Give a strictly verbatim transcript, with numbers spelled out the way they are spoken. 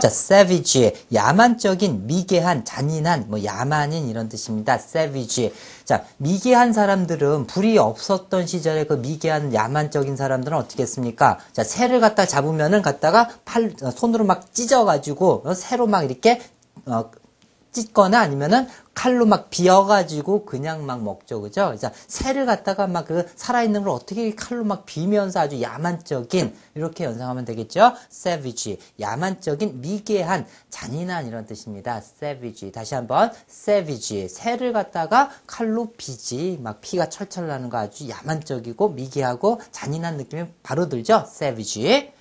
자, savage, 야만적인, 미개한, 잔인한, 뭐 야만인 이런 뜻입니다. savage. 자, 미개한 사람들은 불이 없었던 시절에 그 미개한 야만적인 사람들은 어떻게 했습니까? 자, 새를 갖다 잡으면은 갖다가 팔 손으로 막 찢어가지고 새로 막 이렇게 어, 찢거나 아니면은 칼로 막 비어가지고 그냥 막 먹죠, 그죠? 자, 새를 갖다가 막 그 살아있는 걸 어떻게 칼로 막 비면서 아주 야만적인, 이렇게 연상하면 되겠죠? savage, 야만적인, 미개한, 잔인한 이런 뜻입니다. savage, 다시 한번 savage, 새를 갖다가 칼로 비지, 막 피가 철철 나는 거 아주 야만적이고 미개하고 잔인한 느낌이 바로 들죠? savage.